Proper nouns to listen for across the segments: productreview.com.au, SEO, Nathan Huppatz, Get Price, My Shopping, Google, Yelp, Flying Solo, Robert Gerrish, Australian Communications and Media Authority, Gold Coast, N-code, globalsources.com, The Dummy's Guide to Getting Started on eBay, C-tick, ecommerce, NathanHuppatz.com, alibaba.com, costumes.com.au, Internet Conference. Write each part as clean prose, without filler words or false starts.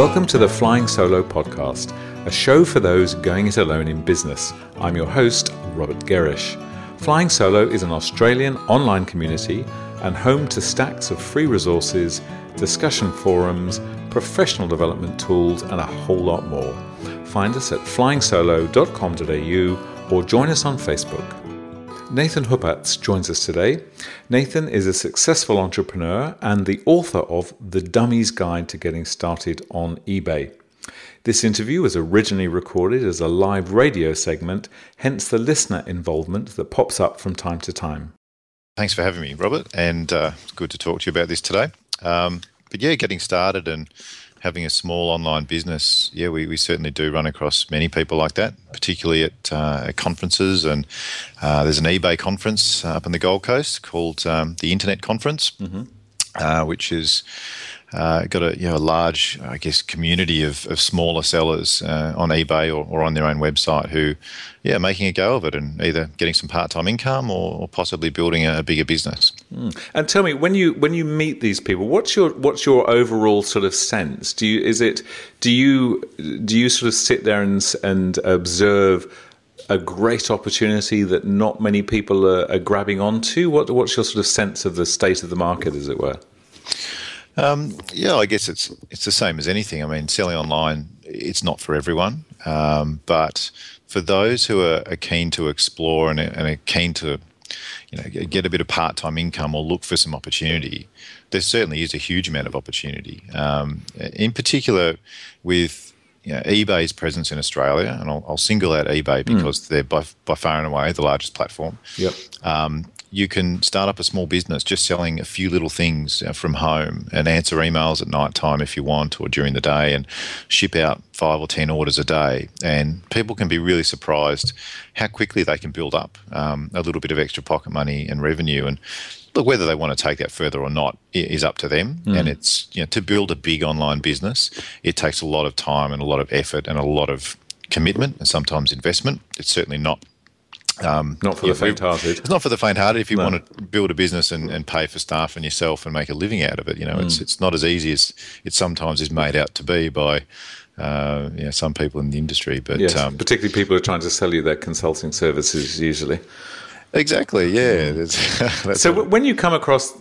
Welcome to the Flying Solo podcast, a show for those going it alone in business. I'm your host, Robert Gerrish. Flying Solo is an Australian online community and home to stacks of free resources, discussion forums, professional development tools, and a whole lot more. Find us at flyingsolo.com.au or join us on Facebook. Nathan Huppatz joins us today. Nathan is a successful entrepreneur and the author of The Dummy's Guide to Getting Started on eBay. This interview was originally recorded as a live radio segment, hence the listener involvement that pops up from time to time. Thanks for having me, Robert, and it's good to talk to you about this today. But getting started and having a small online business, we certainly do run across many people like that, particularly at conferences. And there's an eBay conference up on the Gold Coast called the Internet Conference, which is got a large, I guess, community of smaller sellers on eBay or on their own website who, are making a go of it and either getting some part-time income or possibly building a bigger business. And tell me, when you meet these people, what's your overall sort of sense? Do you sort of sit there and observe a great opportunity that not many people are grabbing onto? What's your sort of sense of the state of the market, as it were? I guess it's the same as anything. I mean, selling online, it's not for everyone, but for those who are keen to explore and are keen to get a bit of part-time income or look for some opportunity, there certainly is a huge amount of opportunity, in particular with eBay's presence in Australia. And I'll single out eBay because they're by far and away the largest platform. Yep. You can start up a small business just selling a few little things from home and answer emails at night time if you want, or during the day, and ship out 5 or 10 orders a day. And people can be really surprised how quickly they can build up a little bit of extra pocket money and revenue. And look, whether they want to take that further or not is up to them. And it's, to build a big online business, it takes a lot of time and a lot of effort and a lot of commitment and sometimes investment. It's certainly not for the faint-hearted. It's not for the faint-hearted. If you want to build a business and pay for staff and yourself and make a living out of it, it's not as easy as it sometimes is made out to be by some people in the industry. But yes, particularly people who are trying to sell you their consulting services, usually. Exactly. Yeah. That's so when you come across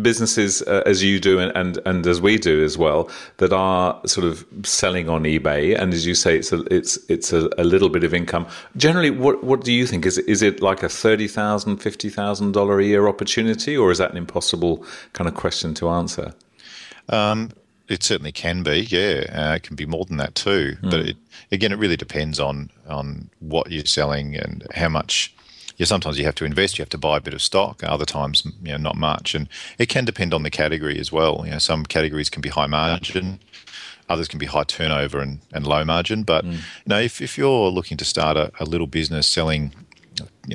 businesses as you do and as we do as well, that are sort of selling on eBay, and as you say, it's a little bit of income. Generally, what do you think? Is it like a $30,000, $50,000 a year opportunity, or is that an impossible kind of question to answer? It certainly can be, it can be more than that too. But it really depends on what you're selling and how much. Sometimes you have to invest, you have to buy a bit of stock, other times not much. And it can depend on the category as well. Some categories can be high margin, others can be high turnover and low margin. But if you're looking to start a little business selling,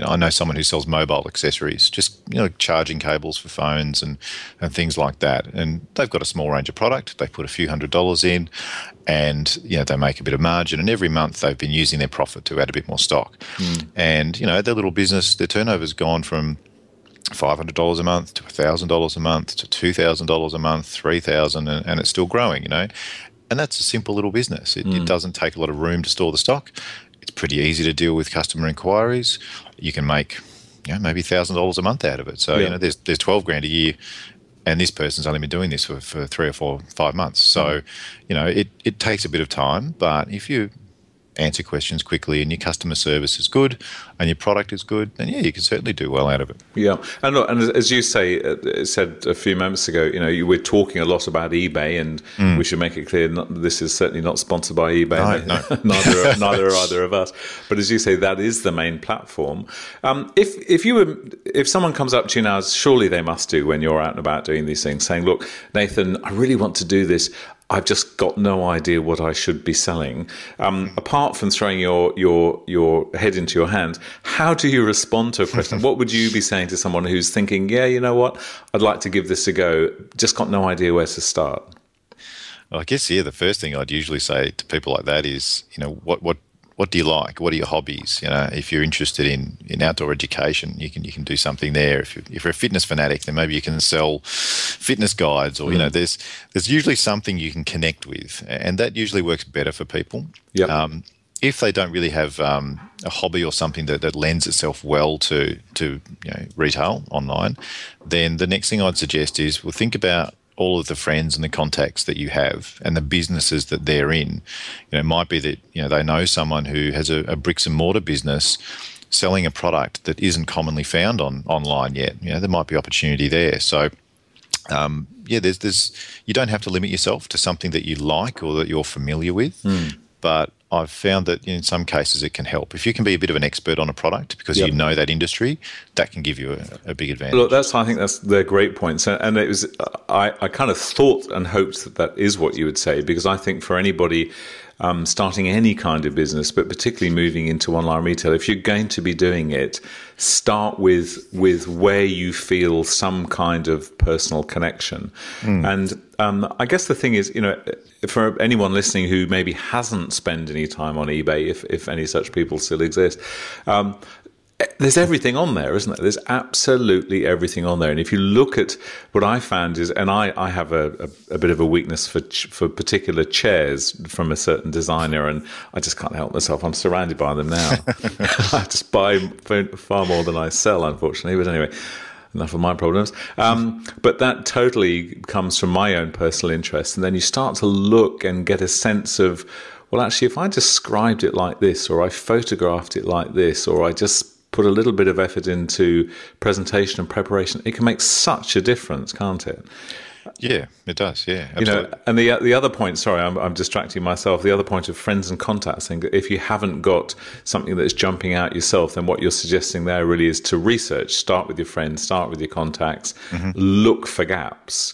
I know someone who sells mobile accessories, just charging cables for phones and things like that. And they've got a small range of product. They put a few $100s in, and they make a bit of margin. And every month they've been using their profit to add a bit more stock. And their little business, their turnover's gone from $500 a month to $1,000 a month to $2,000 a month, $3,000, and it's still growing. And that's a simple little business. It doesn't take a lot of room to store the stock. It's pretty easy to deal with customer inquiries. You can make, maybe $1,000 a month out of it. So there's $12,000 a year, and this person's only been doing this for 3 or 4, 5 months. So it takes a bit of time, but if you answer questions quickly and your customer service is good and your product is good, then you can certainly do well out of it. Yeah, and look, and as you said a few moments ago, we're talking a lot about eBay, and we should make it clear this is certainly not sponsored by eBay. No. neither are either of us. But as you say, that is the main platform. If someone comes up to you now, as surely they must do when you're out and about doing these things, saying, "Look, Nathan, I really want to do this. I've just got no idea what I should be selling." Apart from throwing your head into your hand, how do you respond to a question? What would you be saying to someone who's thinking, I'd like to give this a go, just got no idea where to start? Well, I guess, the first thing I'd usually say to people like that is, what what do you like? What are your hobbies? You know, if you're interested in outdoor education, you can do something there. If you're a fitness fanatic, then maybe you can sell fitness guides, or you know, there's usually something you can connect with, and that usually works better for people. Yep. If they don't really have a hobby or something that lends itself well to you know, retail online, then the next thing I'd suggest is, well, think about all of the friends and the contacts that you have and the businesses that they're in. You know, it might be that, you know, they know someone who has a bricks and mortar business selling a product that isn't commonly found online yet. You know, there might be opportunity there. So you don't have to limit yourself to something that you like or that you're familiar with, but I've found that in some cases it can help. If you can be a bit of an expert on a product because you know that industry, that can give you a big advantage. Look, I think they're great points. And it was, I kind of thought and hoped that is what you would say, because I think for anybody starting any kind of business, but particularly moving into online retail, if you're going to be doing it, start with where you feel some kind of personal connection. And I guess the thing is, you know, for anyone listening who maybe hasn't spent any time on eBay, if any such people still exist, there's everything on there, isn't there? There's absolutely everything on there. And if you look at what I found is, and I have a bit of a weakness for particular chairs from a certain designer, and I just can't help myself. I'm surrounded by them now. I just buy far more than I sell, unfortunately. But anyway, enough of my problems. But that totally comes from my own personal interest. And then you start to look and get a sense of, well, actually, if I described it like this, or I photographed it like this, or I just put a little bit of effort into presentation and preparation, it can make such a difference, can't it? Yeah, it does. Yeah, absolutely. You know, and the other point, sorry, I'm distracting myself. The other point of friends and contacts, and if you haven't got something that's jumping out yourself, then what you're suggesting there really is to research. Start with your friends, start with your contacts, look for gaps.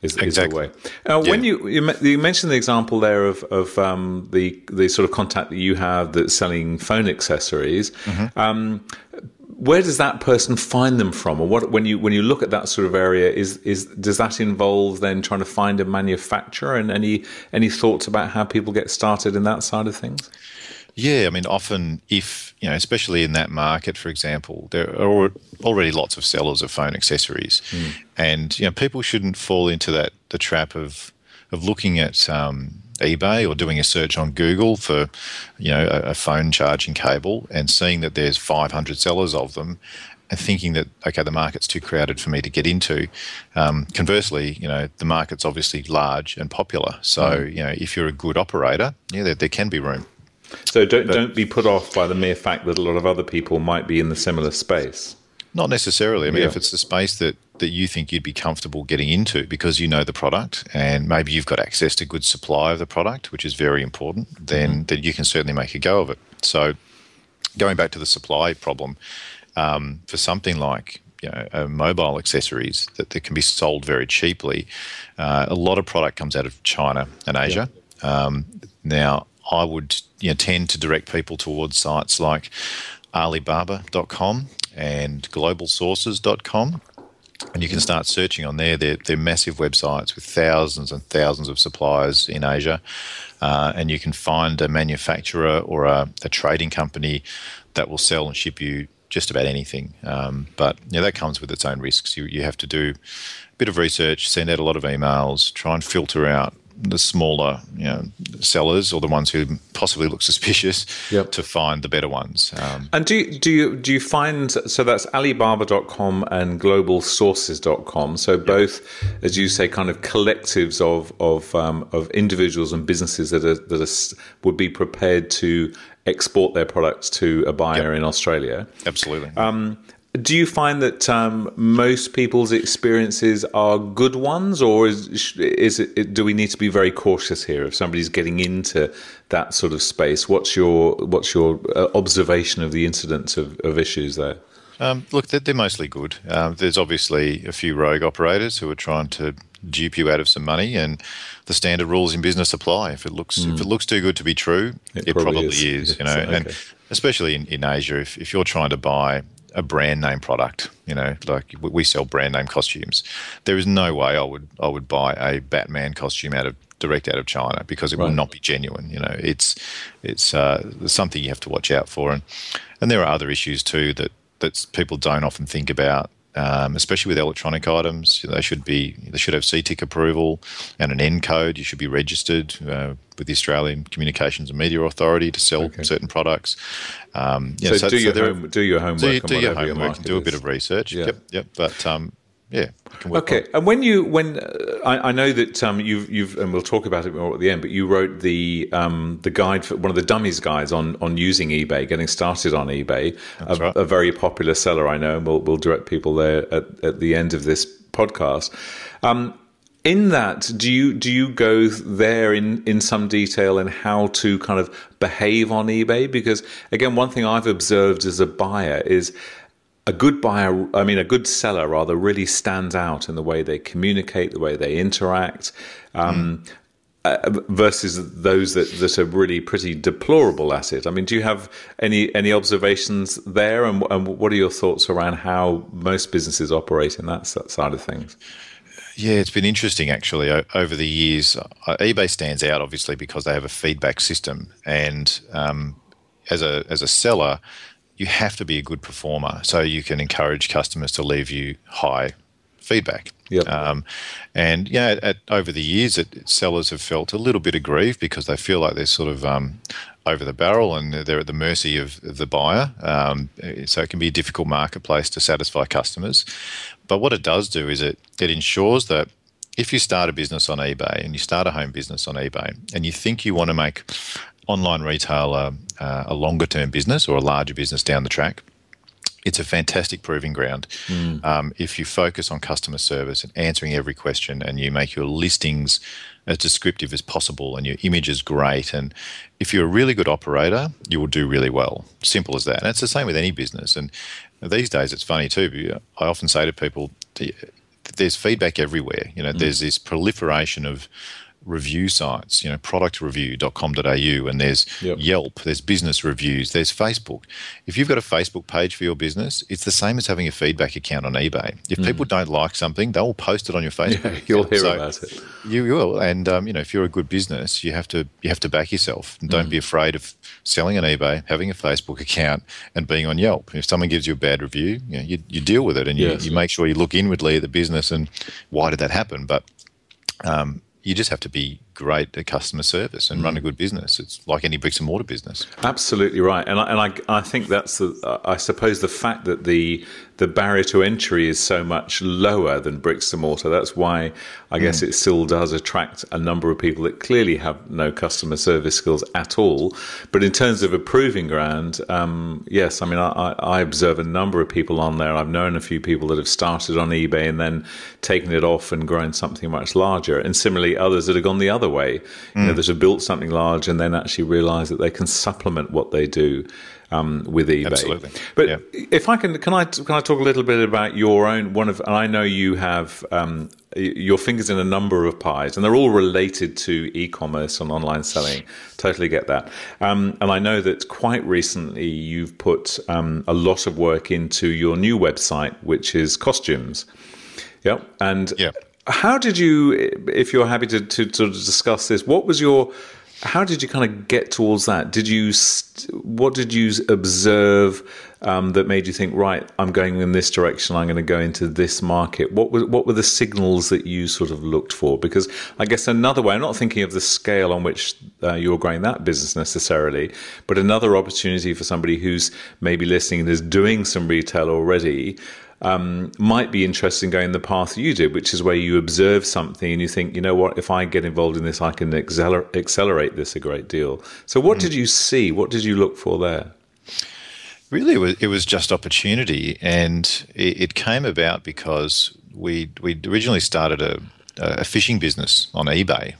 Exactly. Is the way. When you mentioned the example there of the sort of contact that you have that's selling phone accessories, where does that person find them from, or what when you look at that sort of area, does that involve then trying to find a manufacturer? And any thoughts about how people get started in that side of things? Yeah, I mean, often if, you know, especially in that market, for example, there are already lots of sellers of phone accessories. And, you know, people shouldn't fall into the trap of looking at eBay or doing a search on Google for, you know, a phone charging cable and seeing that there's 500 sellers of them and thinking that, okay, the market's too crowded for me to get into. Conversely, you know, the market's obviously large and popular. So, you know, if you're a good operator, yeah, there can be room. So don't be put off by the mere fact that a lot of other people might be in the similar space. Not necessarily. I mean, if it's the space that you think you'd be comfortable getting into because you know the product and maybe you've got access to good supply of the product, which is very important, then you can certainly make a go of it. So going back to the supply problem, for something like, you know, mobile accessories that can be sold very cheaply, a lot of product comes out of China and Asia. Now, I would, you know, tend to direct people towards sites like alibaba.com and globalsources.com, and you can start searching on there. They're massive websites with thousands and thousands of suppliers in Asia, and you can find a manufacturer or a trading company that will sell and ship you just about anything. But, you know, that comes with its own risks. You have to do a bit of research, send out a lot of emails, try and filter out the smaller, you know, sellers or the ones who possibly look suspicious to find the better ones. And do you find, so that's alibaba.com and globalsources.com, so both, as you say, kind of collectives of individuals and businesses that would be prepared to export their products to a buyer in Australia. Absolutely. Do you find that most people's experiences are good ones, or do we need to be very cautious here if somebody's getting into that sort of space? What's your observation of the incidence of issues there? Look, they're mostly good. There's obviously a few rogue operators who are trying to dupe you out of some money, and the standard rules in business apply. If it looks too good to be true, it probably is. You know, okay. And especially in Asia, if you're trying to buy a brand name product, you know, like we sell brand name costumes. There is no way I would buy a Batman costume out of direct out of China, because it will not be genuine. You know, it's something you have to watch out for, and there are other issues too that people don't often think about. Especially with electronic items, they should have C-tick approval and an N-code. You should be registered with the Australian Communications and Media Authority to sell certain products. Do your homework and do a bit of research. Yeah. Yep. But and I know that you've and we'll talk about it more at the end, but you wrote the guide for one of the Dummy's Guides on using eBay, getting started on eBay. A very popular seller I know, and we'll direct people there at the end of this podcast. In that, do you go there in some detail in how to kind of behave on eBay? Because again, one thing I've observed as a buyer is, a good seller rather really stands out in the way they communicate, the way they interact, versus those that are really pretty deplorable at it. I mean, do you have any observations there, and what are your thoughts around how most businesses operate in that side of things? Yeah, it's been interesting actually over the years. eBay stands out obviously because they have a feedback system, and as a seller, you have to be a good performer so you can encourage customers to leave you high feedback. Yep. Over the years, sellers have felt a little bit aggrieved because they feel like they're sort of over the barrel and they're at the mercy of the buyer. So it can be a difficult marketplace to satisfy customers. But what it does do is it ensures that if you start a business on eBay and you start a home business on eBay and you think you want to make online retail a longer-term business or a larger business down the track, it's a fantastic proving ground. If you focus on customer service and answering every question, and you make your listings as descriptive as possible and your image is great, and if you're a really good operator, you will do really well. Simple as that. And it's the same with any business. And these days it's funny too. I often say to people, there's feedback everywhere. You know, there's this proliferation of review sites, you know, productreview.com.au, and there's Yelp, there's business reviews, there's Facebook. If you've got a Facebook page for your business, it's the same as having a feedback account on eBay. If people don't like something, they'll post it on your Facebook. Yeah, you'll hear about it. You will, and if you're a good business, you have to back yourself. And don't be afraid of selling on eBay, having a Facebook account, and being on Yelp. If someone gives you a bad review, you deal with it, and you make sure you look inwardly at the business and why did that happen. But you just have to be great at customer service and run a good business. It's like any bricks and mortar business. Absolutely right, and I think that's I suppose the fact that the barrier to entry is so much lower than bricks and mortar. That's why I guess it still does attract a number of people that clearly have no customer service skills at all. But in terms of a proving ground, yes, I mean, I observe a number of people on there. I've known a few people that have started on eBay and then taken it off and grown something much larger. And similarly, others that have gone the other way, that have built something large and then actually realize that they can supplement what they do with eBay. Absolutely. But if I can I talk a little bit about your own and I know you have your fingers in a number of pies, and they're all related to e-commerce and online selling. Totally get that. And I know that quite recently you've put a lot of work into your new website, which is Costumes. Yep. And how did you, if you're happy to discuss this, how did you kind of get towards that? What did you observe that made you think, right, I'm going in this direction, I'm going to go into this market? What were the signals that you sort of looked for? Because I guess another way, I'm not thinking of the scale on which you're growing that business necessarily, but another opportunity for somebody who's maybe listening and is doing some retail already might be interested in going the path you did, which is where you observe something and you think, you know what, if I get involved in this, I can accelerate this a great deal. So what did you see? What did you look for there? Really, it was just opportunity, and it came about because we originally started a fishing business on eBay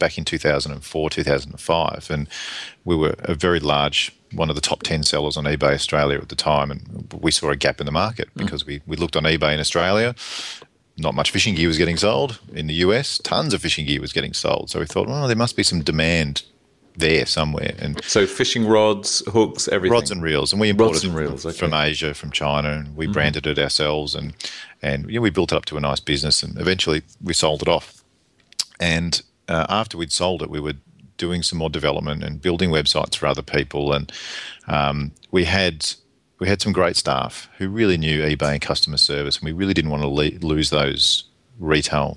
back in 2004, 2005, and we were a very large one of the top 10 sellers on eBay Australia at the time, and we saw a gap in the market because we looked on eBay in Australia, not much fishing gear was getting sold. In the US, tons of fishing gear was getting sold. So we thought, there must be some demand there somewhere. And so fishing rods, hooks, everything. Rods and reels. And we imported from Asia, from China, and we branded it ourselves, and we built it up to a nice business, and eventually we sold it off. And after we'd sold it, we were doing some more development and building websites for other people, and we had some great staff who really knew eBay and customer service, and we really didn't want to lose those retail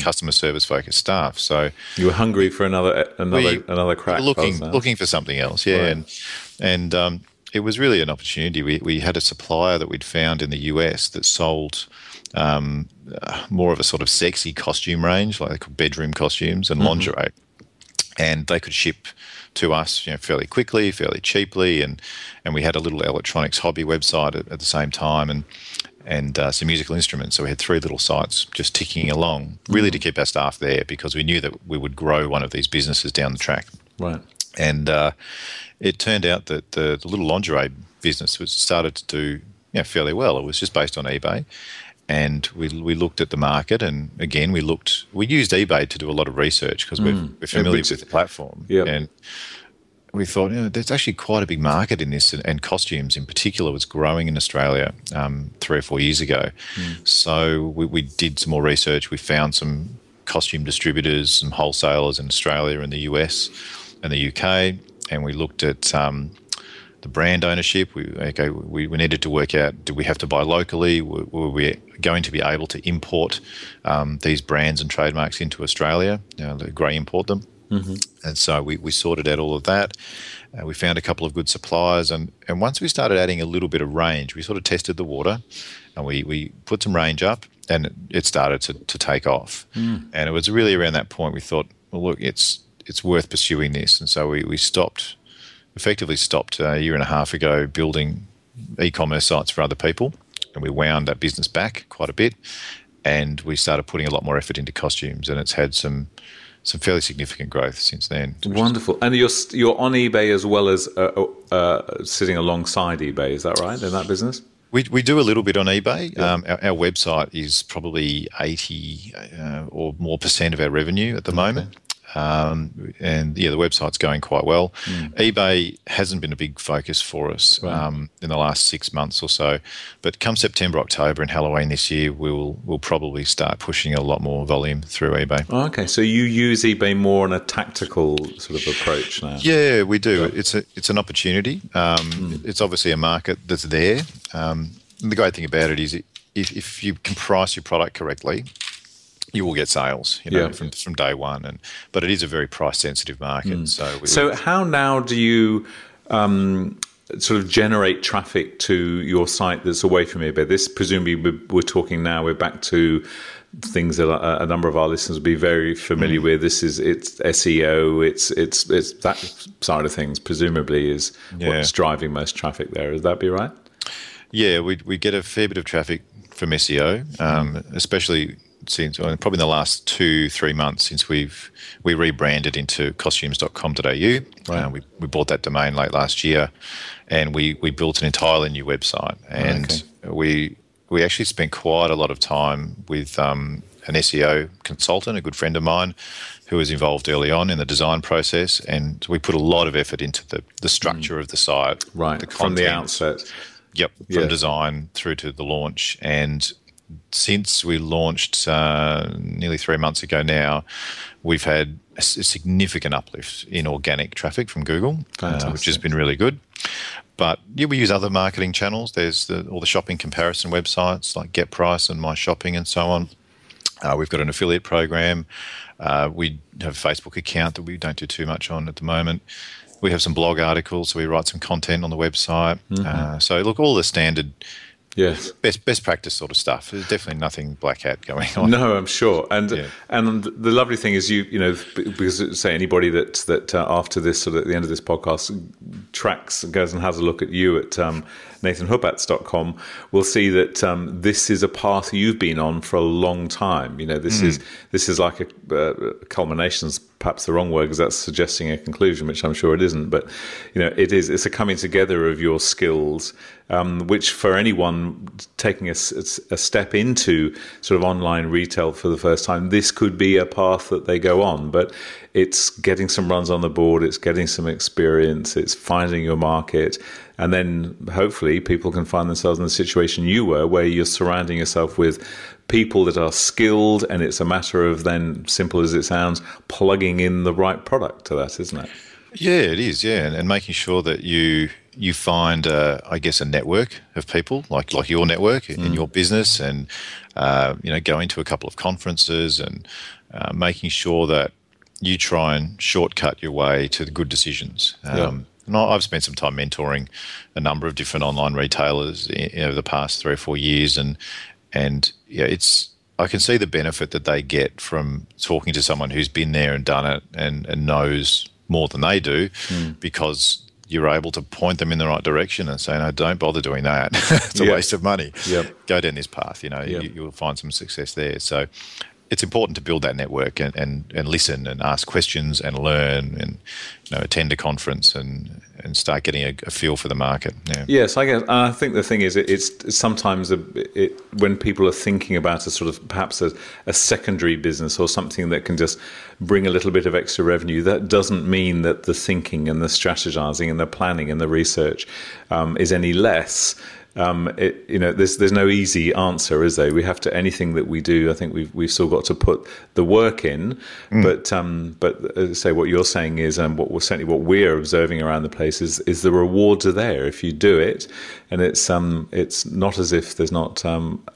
customer service focused staff. So you were hungry for another crack, looking for something else, yeah. Right. And it was really an opportunity. We had a supplier that we'd found in the US that sold more of a sort of sexy costume range, like bedroom costumes and lingerie, and they could ship to us, you know, fairly quickly, fairly cheaply, and we had a little electronics hobby website at the same time, and some musical instruments. So we had three little sites just ticking along, really to keep our staff there, because we knew that we would grow one of these businesses down the track. Right. And it turned out that the little lingerie business started to do, you know, fairly well. It was just based on eBay, and we looked at the market, and again we used eBay to do a lot of research because we're familiar with the platform. Yep. And we thought, you know, there's actually quite a big market in this, and costumes in particular was growing in Australia 3 or 4 years ago. So we did some more research. We found some costume distributors, some wholesalers in Australia and the US and the UK, and we looked at the brand ownership. We needed to work out, do we have to buy locally? Were we going to be able to import these brands and trademarks into Australia? You know, the grey import them. And so we sorted out all of that. We found a couple of good suppliers, and once we started adding a little bit of range, we sort of tested the water, and we put some range up, and it started to take off. And it was really around that point we thought, well, look, it's worth pursuing this. And so we effectively stopped a year and a half ago building e-commerce sites for other people, and we wound that business back quite a bit, and we started putting a lot more effort into costumes, and it's had some fairly significant growth since then. Wonderful. And you're on eBay as well as sitting alongside eBay, is that right, in that business? We do a little bit on eBay. Yeah. Our website is probably 80 or more % of our revenue at the moment. And yeah, the website's going quite well. eBay hasn't been a big focus for us in the last 6 months or so, but come September, October and Halloween this year, we'll probably start pushing a lot more volume through eBay. Oh, okay, so you use eBay more on a tactical sort of approach now. Yeah, we do. Yeah. It's an opportunity. It's obviously a market that's there. The great thing about it is if you can price your product correctly, you will get sales, you know, from day one, but it is a very price sensitive market. So how now do you sort of generate traffic to your site that's away from eBay? This presumably we're talking now. We're back to things that a number of our listeners will be very familiar with. It's SEO. It's that side of things. Presumably is what's driving most traffic there. Would that be right? Yeah, we get a fair bit of traffic from SEO, especially. Since probably in the last 2-3 months since we rebranded into costumes.com.au. We bought that domain late last year, and we built an entirely new website, and we actually spent quite a lot of time with an SEO consultant, a good friend of mine, who was involved early on in the design process, and we put a lot of effort into the structure of the site, the content, from the outset, from design through to the launch. And since we launched nearly 3 months ago now, we've had a significant uplift in organic traffic from Google, which has been really good. But yeah, we use other marketing channels. There's all the shopping comparison websites like Get Price and My Shopping and so on. We've got an affiliate program. We have a Facebook account that we don't do too much on at the moment. We have some blog articles. So we write some content on the website. So look, all the standard... Yes, best practice sort of stuff. There's definitely nothing black hat going on. No, I'm sure. And the lovely thing is you know, because say anybody that after this sort of at the end of this podcast tracks and goes and has a look at you at NathanHuppatz.com will see that this is a path you've been on for a long time. You know, this is like a culmination's perhaps the wrong word, because that's suggesting a conclusion, which I'm sure it isn't. But you know, it's a coming together of your skills, which for anyone taking a step into sort of online retail for the first time, this could be a path that they go on. But it's getting some runs on the board, it's getting some experience, it's finding your market, And then hopefully people can find themselves in the situation you were, where you're surrounding yourself with people that are skilled, and it's a matter of then, simple as it sounds, plugging in the right product to that, isn't it? Yeah, it is, yeah, and making sure that you find, I guess, a network of people, like your network in your business, and going to a couple of conferences, and making sure that you try and shortcut your way to the good decisions. And I've spent some time mentoring a number of different online retailers over the past 3 or 4 years, and I can see the benefit that they get from talking to someone who's been there and done it and knows more than they do, because you're able to point them in the right direction and say, no, don't bother doing that. It's a waste of money. Yep. Go down this path, you'll find some success there. So it's important to build that network and listen and ask questions and learn and attend a conference and start getting a feel for the market. Yeah. Yes, I think the thing is it's sometimes when people are thinking about a sort of perhaps a secondary business or something that can just bring a little bit of extra revenue, that doesn't mean that the thinking and the strategizing and the planning and the research is any less. There's no easy answer, is there? We have to, anything that we do, I think we've still got to put the work in. But as I say, what you're saying is, and what we're observing around the place is the rewards are there if you do it, and it's not as if there's not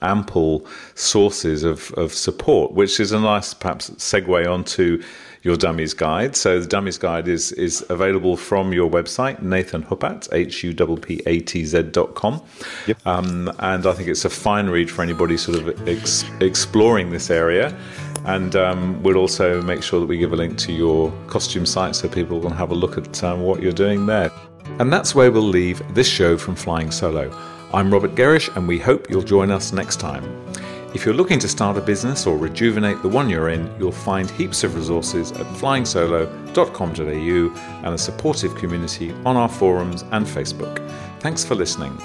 ample sources of support, which is a nice perhaps segue onto your Dummy's Guide. So the Dummy's Guide is available from your website, Nathan Huppatz, huppatz.com. Yep. And I think it's a fine read for anybody sort of exploring this area. And we'll also make sure that we give a link to your costume site so people can have a look at what you're doing there. And that's where we'll leave this show from Flying Solo. I'm Robert Gerrish, and we hope you'll join us next time. If you're looking to start a business or rejuvenate the one you're in, you'll find heaps of resources at flyingsolo.com.au and a supportive community on our forums and Facebook. Thanks for listening.